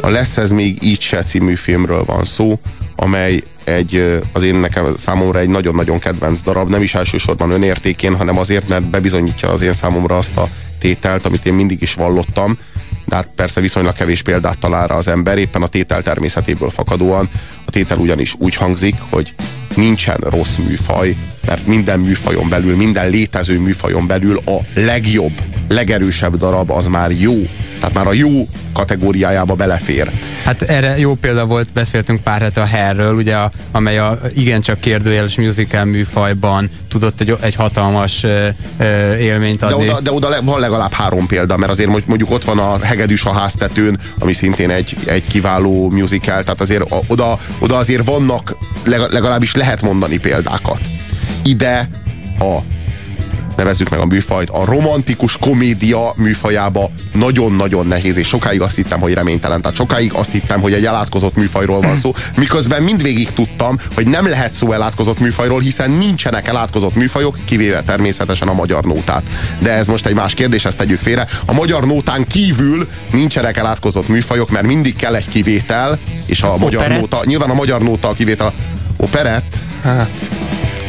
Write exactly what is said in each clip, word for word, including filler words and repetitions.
A lesz ez még így se című filmről van szó, amely egy, az én nekem számomra egy nagyon-nagyon kedvenc darab, nem is elsősorban önértékén, hanem azért, mert bebizonyítja az én számomra azt a tételt, amit én mindig is vallottam, de hát persze viszonylag kevés példát talál rá az ember, éppen a tétel természetéből fakadóan. A tétel ugyanis úgy hangzik, hogy nincsen rossz műfaj, mert minden műfajon belül, minden létező műfajon belül a legjobb, legerősebb darab az már jó. Tehát már a jó kategóriájába belefér. Hát erre jó példa volt, beszéltünk pár hete a Hairről, ugye, a, amely a igencsak kérdőjeles musical műfajban tudott egy, egy hatalmas ö, ö, élményt adni. De oda, de oda le, van legalább három példa, mert azért mondjuk ott van a Hegedűs a háztetőn, ami szintén egy, egy kiváló musical, tehát azért a, oda, oda azért vannak, legalábbis lehet mondani példákat. Ide a Nevezzük meg a műfajt, a romantikus komédia műfajába nagyon-nagyon nehéz, és sokáig azt hittem, hogy reménytelen. Tehát sokáig azt hittem, hogy egy elátkozott műfajról van szó, miközben mindvégig tudtam, hogy nem lehet szó elátkozott műfajról, hiszen nincsenek elátkozott műfajok, kivéve természetesen a magyar nótát. De ez most egy más kérdés, ezt tegyük félre. A magyar nótán kívül nincsenek elátkozott műfajok, mert mindig kell egy kivétel, és a magyar operett. Nóta, nyilván a magyar nóta a kivétel, operett, hát...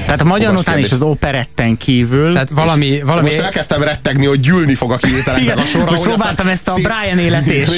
Tehát a magyar notán és az operetten kívül. Tehát valami, valami... Most elkezdtem rettegni, hogy gyűlni fog a kivételekben a sorra. Most próbáltam ezt a szét... Brian életés.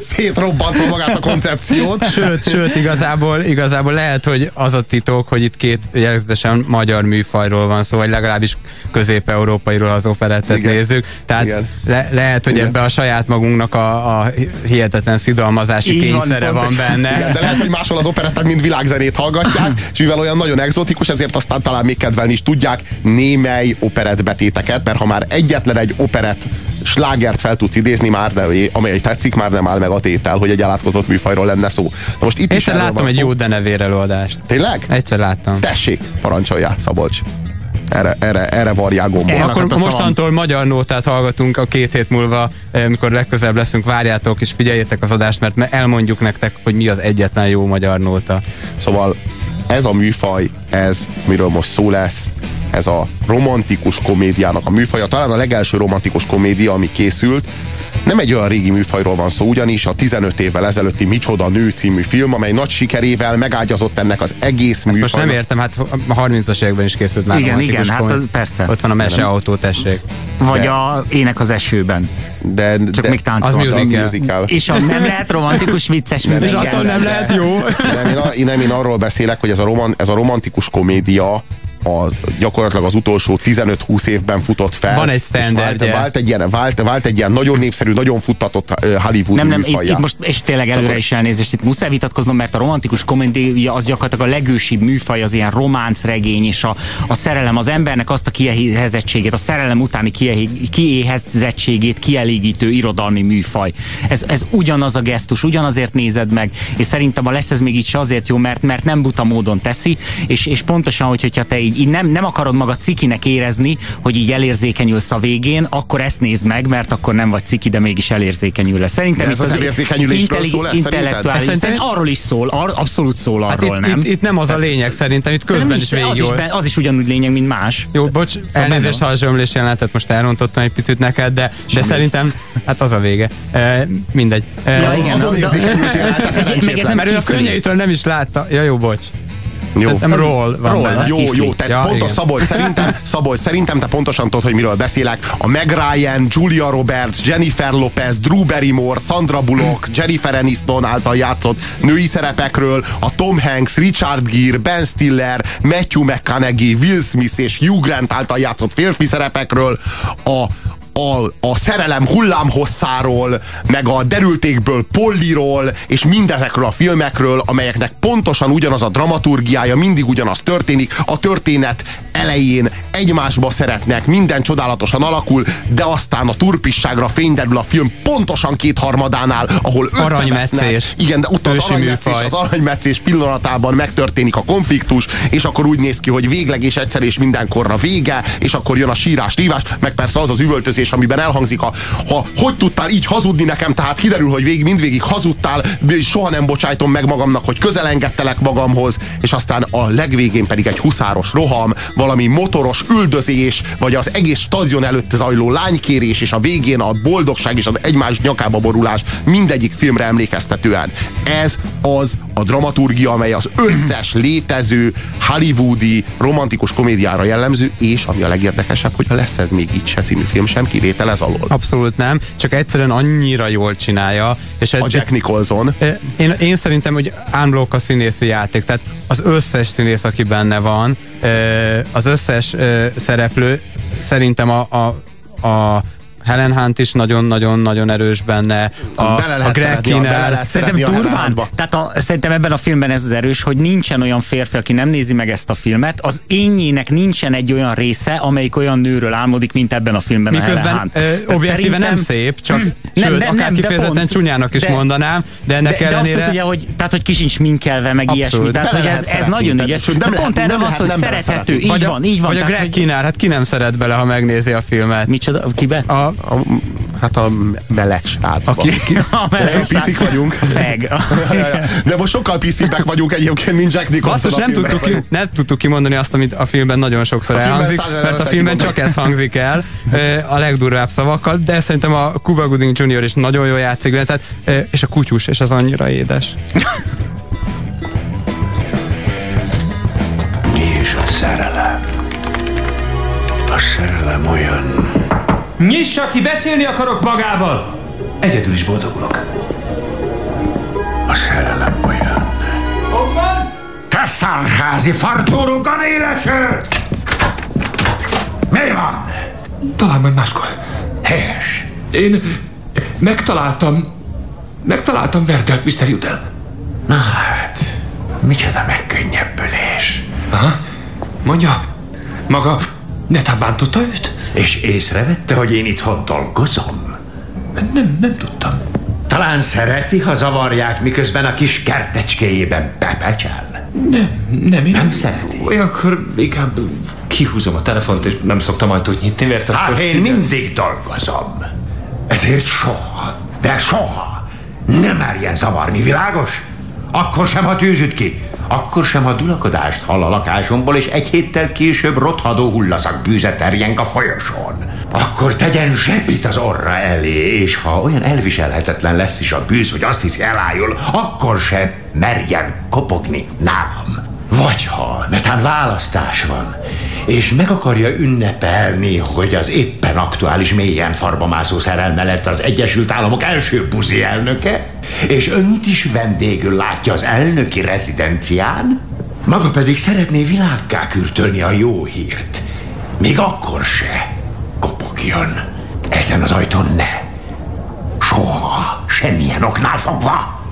Szétrobbantva magát a koncepciót. Sőt, sőt igazából, igazából lehet, hogy az a titok, hogy itt két jellegzetesen magyar műfajról van szó, vagy legalábbis közép-európairól az operettet igen. nézzük. Tehát le, lehet, hogy igen. ebben a saját magunknak a, a hihetetlen szidalmazási így kényszere van, van benne. Igen, de lehet, hogy máshol az operettet mind világzenét hallgatják, és mivel olyan nagyon egzotikus, ezért aztán talán még kedvelni is tudják némely operett betéteket, mert ha már egyetlen egy operett slágert fel tudsz idézni, már nem, amely tetszik, már nem áll meg a tétel, hogy egy elátkozott műfajról lenne szó. Na most itt egyszer is láttam egy szó. Jó denevér előadást. Tényleg? Egyszer láttam. Tessék, parancsoljál, Szabolcs. Erre, erre, erre varjál gombol. Akkor mostantól magyar nótát hallgatunk a két hét múlva, amikor legközelebb leszünk, várjátok és figyeljétek az adást, mert elmondjuk nektek, hogy mi az egyetlen jó magyar nóta. Szóval ez a műfaj, ez, miről most szó lesz, ez a romantikus komédiának a műfaja, talán a legelső romantikus komédia, ami készült. Nem egy olyan régi műfajról van szó, ugyanis a tizenöt évvel ezelőtti Micsoda nő című film, amely nagy sikerével megágyazott ennek az egész műfajnak. Most nem értem, hát a harmincas években is készült már igen, romantikus igen, hát az, persze. Ott van a meseautó, tessék. Vagy de. A ének az esőben. De, de, Csak de, még táncol. Az musical. És a nem lehet romantikus vicces musical. És attól nem lehet jó. Nem, én, nem, én arról beszélek, hogy ez a, roman, ez a romantikus komédia A, gyakorlatilag az utolsó tizenöt-húsz évben futott fel. Van egy standardje. Vált, vált, vált, vált egy ilyen nagyon népszerű, nagyon futtatott Hollywood nem, nem, itt, itt most, és tényleg előre Szabon. Is elnézést, itt muszáj vitatkoznom, mert a romantikus komédia az gyakorlatilag a legősibb műfaj, az ilyen románcregény, és a, a szerelem az embernek azt a kiéhezettségét, a szerelem utáni kiéhezettségét kielégítő irodalmi műfaj. Ez, ez ugyanaz a gesztus, ugyanazért nézed meg, és szerintem a lesz ez még így se azért jó, mert, mert nem buta módon teszi, és, és pontosan, hogyha te így, így nem, nem akarod magad cikinek érezni, hogy így elérzékenyülsz a végén, akkor ezt nézd meg, mert akkor nem vagy ciki, de mégis elérzékenyül lesz. Szerintem de ez az elérzékenyülésről szól, ez intellektuális. Szerintem arról is szól, ar, abszolút szól hát arról, itt, nem? Itt, itt nem az tehát, a lényeg szerintem, itt közben is végig jól. Az, az is ugyanúgy lényeg, mint más. Jó, bocs, szóval elnézést, ha a zsömlés jelenetet most elrontottam egy picit neked, de, de szerintem hát az a vége. E, mindegy. E, ja, igen, azon érzékenyültél, hát a szerencsétlen. Mert ő a könnyeitől nem is látta. Ja, jó, bocs. Jó, roll, roll, jó, jó, te ja, pontos, Szabolcs, szerintem, Szabolcs, szerintem te pontosan tudod, hogy miről beszélek. A Meg Ryan, Julia Roberts, Jennifer Lopez, Drew Barrymore, Sandra Bullock, Jennifer Aniston által játszott női szerepekről, a Tom Hanks, Richard Gere, Ben Stiller, Matthew McConaughey, Will Smith és Hugh Grant által játszott férfi szerepekről, a A, a szerelem hullámhosszáról, meg a derültékből Polliról, és mindezekről a filmekről, amelyeknek pontosan ugyanaz a dramaturgiája, mindig ugyanaz történik, a történet elején egymásba szeretnek, minden csodálatosan alakul, de aztán a turpisságra fényderül a film pontosan kétharmadánál, ahol összevesznek. Igen, de ott az aranymetszés, az aranymetszés pillanatában megtörténik a konfliktus, és akkor úgy néz ki, hogy végleg és egyszer és mindenkorra vége, és akkor jön a sírás, rívás, meg persze az az üvöltözés, és amiben elhangzik a, ha hogy tudtál így hazudni nekem, tehát kiderül, hogy végig, mindvégig hazudtál, soha nem bocsájtom meg magamnak, hogy közel engedtelek magamhoz, és aztán a legvégén pedig egy huszáros roham, valami motoros üldözés, vagy az egész stadion előtt zajló lánykérés, és a végén a boldogság és az egymás nyakába borulás mindegyik filmre emlékeztetően. Ez az a dramaturgia, amely az összes létező hollywoodi romantikus komédiára jellemző, és ami a legérdekesebb, hogy a Lesz ez még így se című film sem kivétel ez alól. Abszolút nem, csak egyszerűen annyira jól csinálja. És a Jack Nicholson. Én, én szerintem, hogy unblock a színészi játék, tehát az összes színész, aki benne van, az összes szereplő, szerintem a, a, a Helen Hunt is nagyon-nagyon-nagyon erős benne, a, a Greg Kinnear. Szerintem durván, tehát a, szerintem ebben a filmben ez az erős, hogy nincsen olyan férfi, aki nem nézi meg ezt a filmet, az énjének nincsen egy olyan része, amelyik olyan nőről álmodik, mint ebben a filmben. Miközben a Helen Hunt. Miközben objektíve nem szép, csak nem, sőt, nem, akár nem, kifejezetten csúnyának is de, mondanám, de ennek de, ellenére... De azt tudja, hogy, tehát, hogy ki sincs minkelve, meg abszolút, ilyesmi, tehát hogy ez, ez nagyon ügyes, de pont erre az, hogy szerethető, így van, így van. Vagy a Greg Kinnear, hát ki nem szeret bele, ha megnézi a filmet. Micsoda, kibe? A, hát a meleg srácban. Aki, a meleg piszik vagyunk. Feg. De most sokkal piszibbek vagyunk egyébként, mint Jack Nicholson. Basszus, nem, tudtuk ki, nem tudtuk kimondani azt, amit a filmben nagyon sokszor a elhangzik, mert a filmben csak ez hangzik el a legdurvább szavakkal, de szerintem a Cuba Gooding Junior is nagyon jól játszik, tehát, és a kutyus, és az annyira édes. Mi is a szerelem? A szerelem olyan... Nyissa ki, beszélni akarok magával! Egyedül is boldogulok. A szerelem olyan. Ott van? Te szárházi fartúrunkan éleső! Mi van? Talán majd máskor. Helyes. Én megtaláltam... Megtaláltam Verdelt, miszter Udall. Na hát, micsoda megkönnyebbülés. Aha. Mondja, maga netán bántotta őt? És észrevette, hogy én itthon dolgozom? Nem, nem tudtam. Talán szereti, ha zavarják, miközben a kis kertecskéjében pepecsel? Nem, nem, én... Nem szereti? Olyankor inkább kihúzom a telefont, és nem szoktam ajtót nyitni, mert akkor... Hát én mindig dolgozom. Ezért soha, de soha nem merjen zavarni, világos? Akkor sem, ha tűzüt ki. Akkor sem a dulakodást hall a lakásomból, és egy héttel később rothadó hullaszak bűze terjenk a folyosón. Akkor tegyen zsepit az orra elé, és ha olyan elviselhetetlen lesz is a bűz, hogy azt hiszi elájul, akkor sem merjen kopogni nálam. Vagy ha, netán választás van, és meg akarja ünnepelni, hogy az éppen aktuális mélyen farbamászó szerelme lett az Egyesült Államok első buzi elnöke, és önt is vendégül látja az elnöki rezidencián, maga pedig szeretné világgá kürtölni a jó hírt. Még akkor se kopogjon. Ezen az ajtón ne. Soha, semmilyen oknál fogva.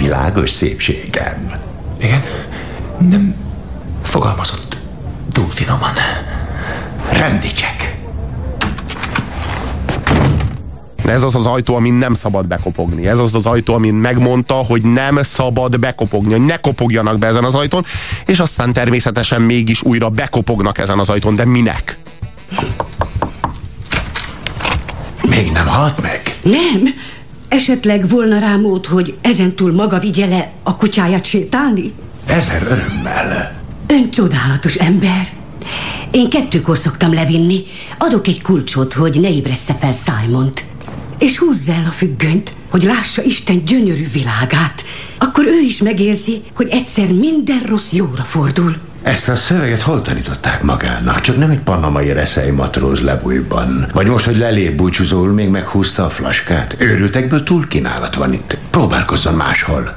Világos szépségem. Igen? Nem fogalmazott túl finoman. Rendítsek. Ez az az ajtó, amin nem szabad bekopogni. Ez az az ajtó, amin megmondta, hogy nem szabad bekopogni, hogy ne kopogjanak be ezen az ajtón, és aztán természetesen mégis újra bekopognak ezen az ajtón, de minek? Még nem halt meg? Nem. Esetleg volna rá mód, hogy ezentúl maga vigye le a kutyáját sétálni? Ezer örömmel. Ön csodálatos ember. Én kettőkor szoktam levinni. Adok egy kulcsot, hogy ne ébressze fel Simont. És húzz el a függönyt, hogy lássa Isten gyönyörű világát. Akkor ő is megérzi, hogy egyszer minden rossz jóra fordul. Ezt a szöveget hol tanították magának? Csak nem egy panamai reszei matróz lebújban. Vagy most, hogy lelép búcsúzóul, még meghúzta a flaskát. Őrültekből túl kínálat van itt. Próbálkozzon máshol.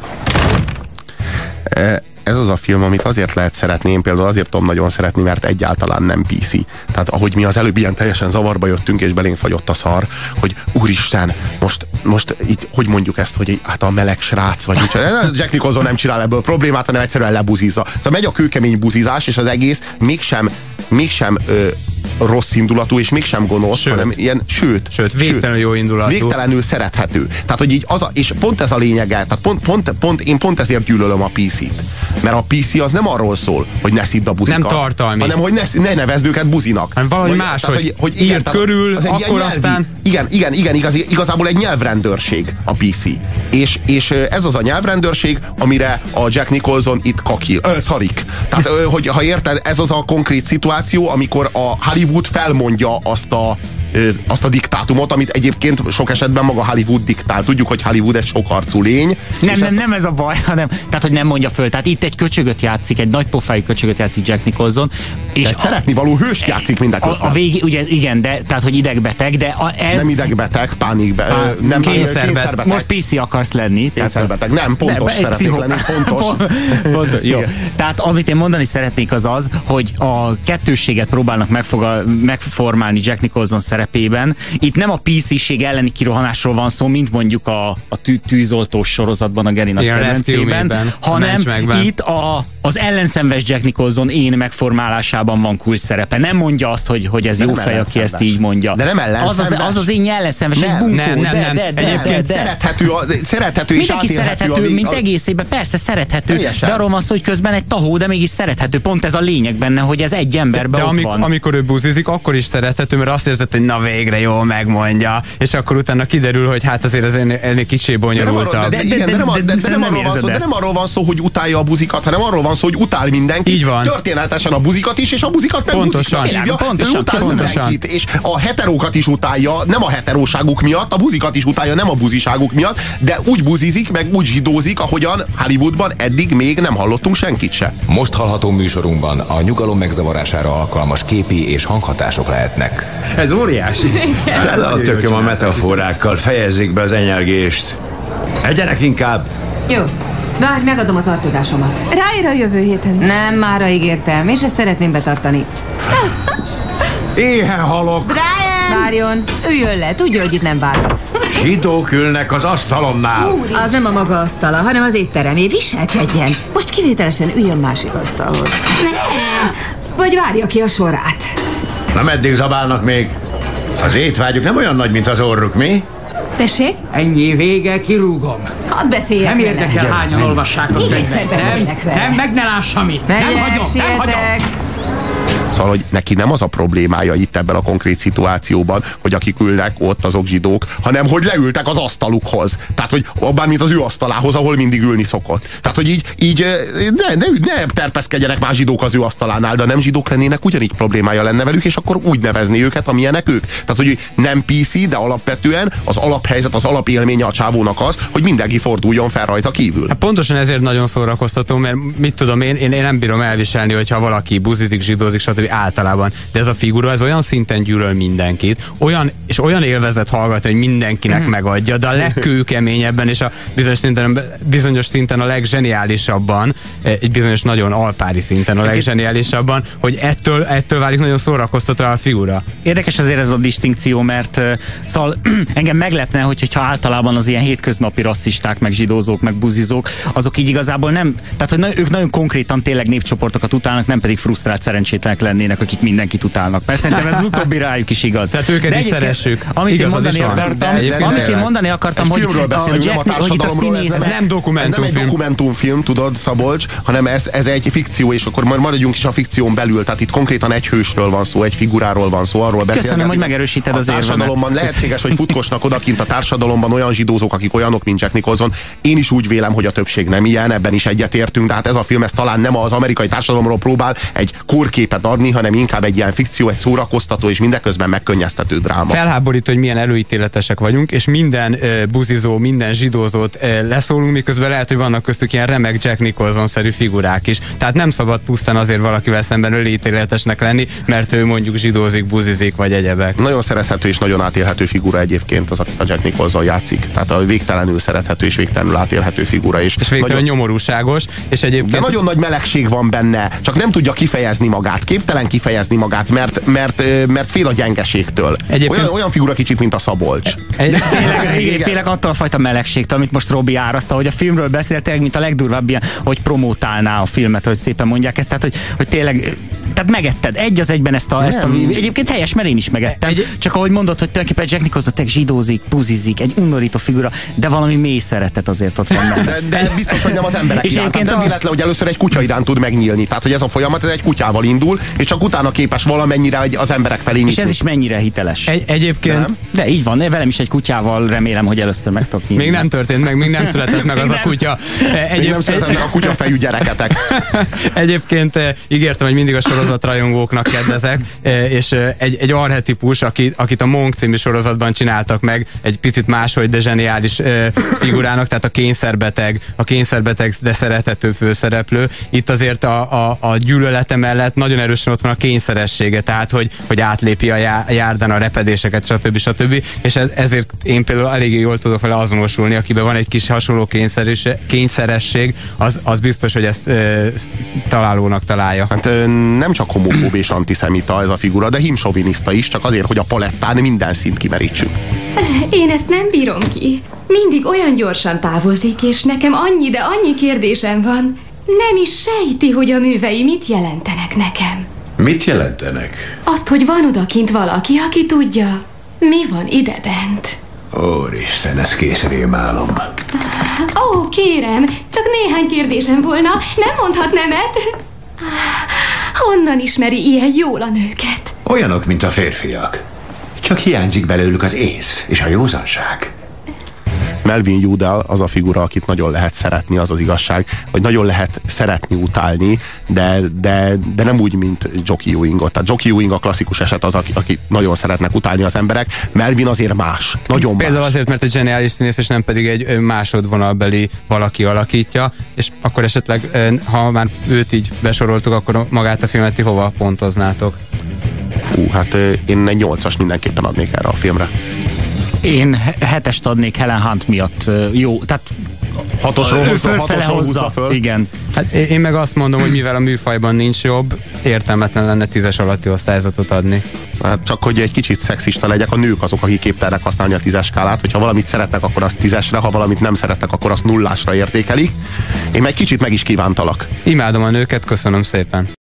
E Ez az a film, amit azért lehet szeretni, én például azért tudom nagyon szeretni, mert egyáltalán nem pé cé. Tehát ahogy mi az előbb ilyen teljesen zavarba jöttünk, és belén fagyott a szar, hogy úristen, most, most itt, hogy mondjuk ezt, hogy hát a meleg srác, vagy micsoda. Jack Nicholson nem csinál ebből problémát, hanem egyszerűen lebuzizza. Szóval megy a kőkemény buzizás, és az egész mégsem, mégsem ö, rossz indulatú, és mégsem gonosz, sőt. hanem ilyen, sőt, sőt végtelenül jó indulatú. Végtelenül szerethető. Tehát, hogy így az a, és pont ez a lényege, tehát pont, pont, pont, én pont ezért gyűlölöm a pé cét. Mert a pé cé az nem arról szól, hogy ne szidd a buzikat. Nem tartalmi. Hanem, hogy ne, ne nevezd őket buzinak. Hanem valahogy más, tehát, hogy, hogy írt körül, az akkor nyelvi, aztán... Igen, igen, igen igaz, igazából egy nyelvrendőrség a pé cé. És, és ez az a nyelvrendőrség, amire a Jack Nicholson itt kakil, ö, szarik. Tehát, ö, hogy ha érted, ez az a konkrét szituáció, amikor a Hollywood felmondja azt a azt a diktátumot, amit egyébként sok esetben maga Hollywood diktál. Tudjuk, hogy Hollywood egy sokarcú lény. Nem, nem, ezt... nem ez a baj, hanem, tehát, hogy nem mondja föl. Tehát itt egy köcsögöt játszik, egy nagy pofájú köcsögöt játszik Jack Nicholson. És a... szeretni való hőst játszik mindenközben. A végig, ugye igen, de, tehát, hogy idegbeteg, de a, ez... Nem idegbeteg, pánikbe, Pán... nem kényszerbeteg. kényszerbeteg. Most pé cé akarsz lenni. Kényszerbeteg, nem, pontos nem, szeretnék lenni, pontos. Pontos. Jó. Tehát amit én mondani szeretnék az az, hogy a kettősséget próbálnak megfogal... megformálni Jack Nicholson szerepében. Itt nem a pé cé-ség elleni kirohanásról van szó, mint mondjuk a, a tűzoltós sorozatban, a Gerinak kedvencében, hanem itt a, az ellenszenves Jack Nicholson én megformálásában van kulcs szerepe. Nem mondja azt, hogy, hogy ez de jó fej, aki ezt így mondja. De nem ellenszenves. Az az, az, az én ellenszenves, nem, egy bunkó, nem, nem, nem, de, de, de, de, de. Szerethető, a, szerethető és átélhető. Szerethető, a, mint a... egészében, persze szerethető, teljesen. De arról van szó, hogy közben egy tahó, de mégis szerethető. Pont ez a lényeg benne, hogy ez egy emberben de, de ott amik, van. Amikor ő buzizik, akkor is szerethető, mert azt érzett, hogy na végre jól megmondja, és akkor utána kiderül, hogy hát azért az ennél kicsi bonyolultabb. De, de, de, de, de, de, de nem, nem, arról szó, de nem arról van szó, hogy utálja a buzikat, hanem arról van szó, hogy utál mindenki. Így van. Történetesen a buzikat is, és a buzikat meg pontosan. Hívja, pontosan, utál pontosan. Mindenkit, és a heterókat is utálja, nem a heteróságuk miatt, a buzikat is utálja, nem a buziságuk miatt, de úgy buzizik, meg úgy zsidózik, ahogyan Hollywoodban eddig még nem hallottunk senkit se. Most hallható műsorunkban a nyugalom megzavarására alkalmas képi és hanghatások lehetnek. Ez óriási. Fel a tököm a metaforákkal, fejezzék be az enyelgést. Egyenek inkább. Jó. Várj, megadom a tartozásomat. Ráér a jövő héten. Nem, mára ígértem, és ezt szeretném betartani. Éhen halok. Brian! Várjon, üljön le, tudja, hogy itt nem várhat. Zsidók ülnek az asztalomnál. Úr, az nem a maga asztala, hanem az étteremé. Viselkedjen. Most kivételesen üljön másik asztalhoz. Vagy várja ki a sorát. Na, meddig zabálnak még? Az étvágyuk nem olyan nagy, mint az orruk, mi? Tessék? Ennyi vége, kirúgom. Hadd beszéljek. Nem érdekel, vele. Hányan olvassák az könyvet. Nem, nem, meg ne lássam itt. Megyek, nem hagyom, sietek. Nem hagyom. Szóval, hogy neki nem az a problémája itt ebben a konkrét szituációban, hogy akik ülnek ott, azok zsidók, hanem hogy leültek az asztalukhoz. Tehát, hogy bármint az ő asztalához, ahol mindig ülni szokott. Tehát, hogy így, így ne, ne, ne terpeszkedjenek már zsidók az ő asztalánál, de nem zsidók lennének, ugyanígy problémája lenne velük, és akkor úgy nevezni őket, amilyenek ők. Tehát, hogy nem pé cé, de alapvetően az alaphelyzet, az alapélménye a csávónak az, hogy mindenki forduljon fel rajta kívül. Hát pontosan ezért nagyon szórakoztató, mert mit tudom én, én, én nem bírom elviselni, hogyha valaki buzizik, zsidózik, stb. Általában. De ez a figura, ez olyan szinten gyűlöl mindenkit, olyan, és olyan élvezet hallgatni, hogy mindenkinek mm. megadja, de a legkőkeményebben és a bizonyos szinten, bizonyos szinten a legzseniálisabban, egy bizonyos nagyon alpári szinten a legzseniálisabban, hogy ettől, ettől válik nagyon szórakoztató a figura. Érdekes azért ez a distinkció, mert szóval engem meglepne, hogy, hogyha általában az ilyen hétköznapi rasszisták, meg zsidózók, meg buzizók, azok így igazából nem, tehát hogy na, ők nagyon konkrétan tényleg népcsoportokat utálnak, nem pedig frusztrált szerencsétlenek lennének, akik mindenkit utálnak. Persze, szerintem ez az utóbbi rájuk is igaz. Tehát őket is szeressük. Amit én mondani akartam, amit én mondani akartam, hogy itt a színész nem dokumentumfilm. Ez nem egy dokumentumfilm, tudod, Szabolcs, hanem ez, ez egy fikció, és akkor maradjunk is a fikción belül. Tehát itt konkrétan egy hősről van szó, egy figuráról van szó, arról beszélünk. Köszönöm, hogy megerősíted az érvemet. A társadalomban lehetséges, hogy futkosnak odakint a társadalomban olyan zsidózók, akik olyanok, mint Jack Nicholson. Én is úgy vélem, hogy a többség nem ilyen, ebben is egyetértünk, de hát ez a film ez talán nem az amerikai társadalomról próbál egy kórképet adni, hanem inkább egy ilyen fikció, egy szórakoztató és mindeközben megkönnyeztető dráma. Felháborít, hogy milyen előítéletesek vagyunk, és minden e, buzizó, minden zsidózót e, leszólunk, miközben lehet, hogy vannak köztük ilyen remek Jack Nicholson-szerű figurák is. Tehát nem szabad pusztán azért valakivel szemben előítéletesnek lenni, mert ő mondjuk zsidózik, buzizik vagy egyebek. Nagyon szerethető és nagyon átélhető figura egyébként az, akit a Jack Nicholson játszik. Tehát a végtelenül szerethető és végtelenül átélhető figura is. És végtelenül nagyon... nyomorúságos, és egyébként... De nagyon nagy melegség van benne, csak nem tudja kifejezni magát. Képtelen kifejezni magát, mert, mert, mert fél a gyengeségtől. Olyan, olyan figura kicsit, mint a Szabolcs. Egy, tényleg, félek attól a fajta melegségtől, amit most Robi áraszta, hogy a filmről beszéltek, mint a legdurvább ilyen, hogy promotálná a filmet, hogy szépen mondják ezt. Tehát, hogy, hogy tényleg tehát megetted egy az egyben ezt a, ezt a egyébként helyes, mert én is megettem. Egy, csak ahogy mondod, hogy tulajdonképpen Jack Nicholson tényleg zsidózik, buzizik, egy undorító figura, de valami mély szeretet azért ott van. De, de biztos, hogy nem az emberek és iránt. Nem véletlen, a... hogy először egy kutya iránt tud megnyílni. Tehát, hogy ez a folyamat ez egy kutyával indul, és csak utána képes valamennyire az emberek felé nyitni. És ez is mennyire hiteles. Egy, egyébként. Nem? De így van, velem is egy kutyával remélem, hogy először meg tudok nyílni. Még nem történt meg, még nem született meg az a kutya. Egyéb... Még nem született meg a kutyafejű gyereketek. Egyébként ígértem, hogy mindig a sorozatrajongóknak kedvezek, és egy, egy archetípus, akit, akit a Monk című sorozatban csináltak meg, egy picit máshogy, de zseniális figurának, tehát a kényszerbeteg, a kényszerbeteg, de szeretető főszereplő. Itt azért a, a, a gyűlölete mellett nagyon erősen ott van a kényszeressége, tehát hogy, hogy átlépi a járdán a repedéseket, stb. stb. És ezért én például eléggé jól tudok vele azonosulni, akiben van egy kis hasonló kényszeresség, az, az biztos, hogy ezt ö, találónak találja. Hát ö, nem csak homofób és antiszemita ez a figura, de himsoviniszta is, csak azért, hogy a palettán minden szint kimerítsük. Én ezt nem bírom ki. Mindig olyan gyorsan távozik, és nekem annyi, de annyi kérdésem van. Nem is sejti, hogy a művei mit jelentenek nekem. Mit jelentenek? Azt, hogy van odakint valaki, aki tudja, mi van idebent. Úristen, ez kész rémálom. Ó, kérem, csak néhány kérdésem volna, nem mondhat nemet. Honnan ismeri ilyen jól a nőket? Olyanok, mint a férfiak. Csak hiányzik belőlük az ész és a józanság. Melvin Udall az a figura, akit nagyon lehet szeretni, az az igazság, vagy nagyon lehet szeretni, utálni, de, de, de nem úgy, mint Jocky Ewingot. Tehát Jocky Ewing a klasszikus eset az, akit aki nagyon szeretnek utálni az emberek. Melvin azért más, nagyon más. Például azért, mert egy zseniális színész, és nem pedig egy másodvonalbeli valaki alakítja, és akkor esetleg, ha már őt így besoroltuk, akkor magát a filmet ti hova pontoznátok? Hú, hát én egy nyolcas mindenképpen adnék erre a filmre. Én hetest adnék Helen Hunt miatt. Jó, tehát hatosról húzza, húzza föl. Igen. Hát én meg azt mondom, hogy mivel a műfajban nincs jobb, értelmetlen lenne tízes alatti osztályzatot adni. Hát csak hogy egy kicsit szexista legyek, a nők azok, akik képtelnek használni a tízes skálát, hogyha valamit szeretnek, akkor azt tízesre, ha valamit nem szeretnek, akkor azt nullásra értékelik. Én meg kicsit meg is kívántalak. Imádom a nőket, köszönöm szépen.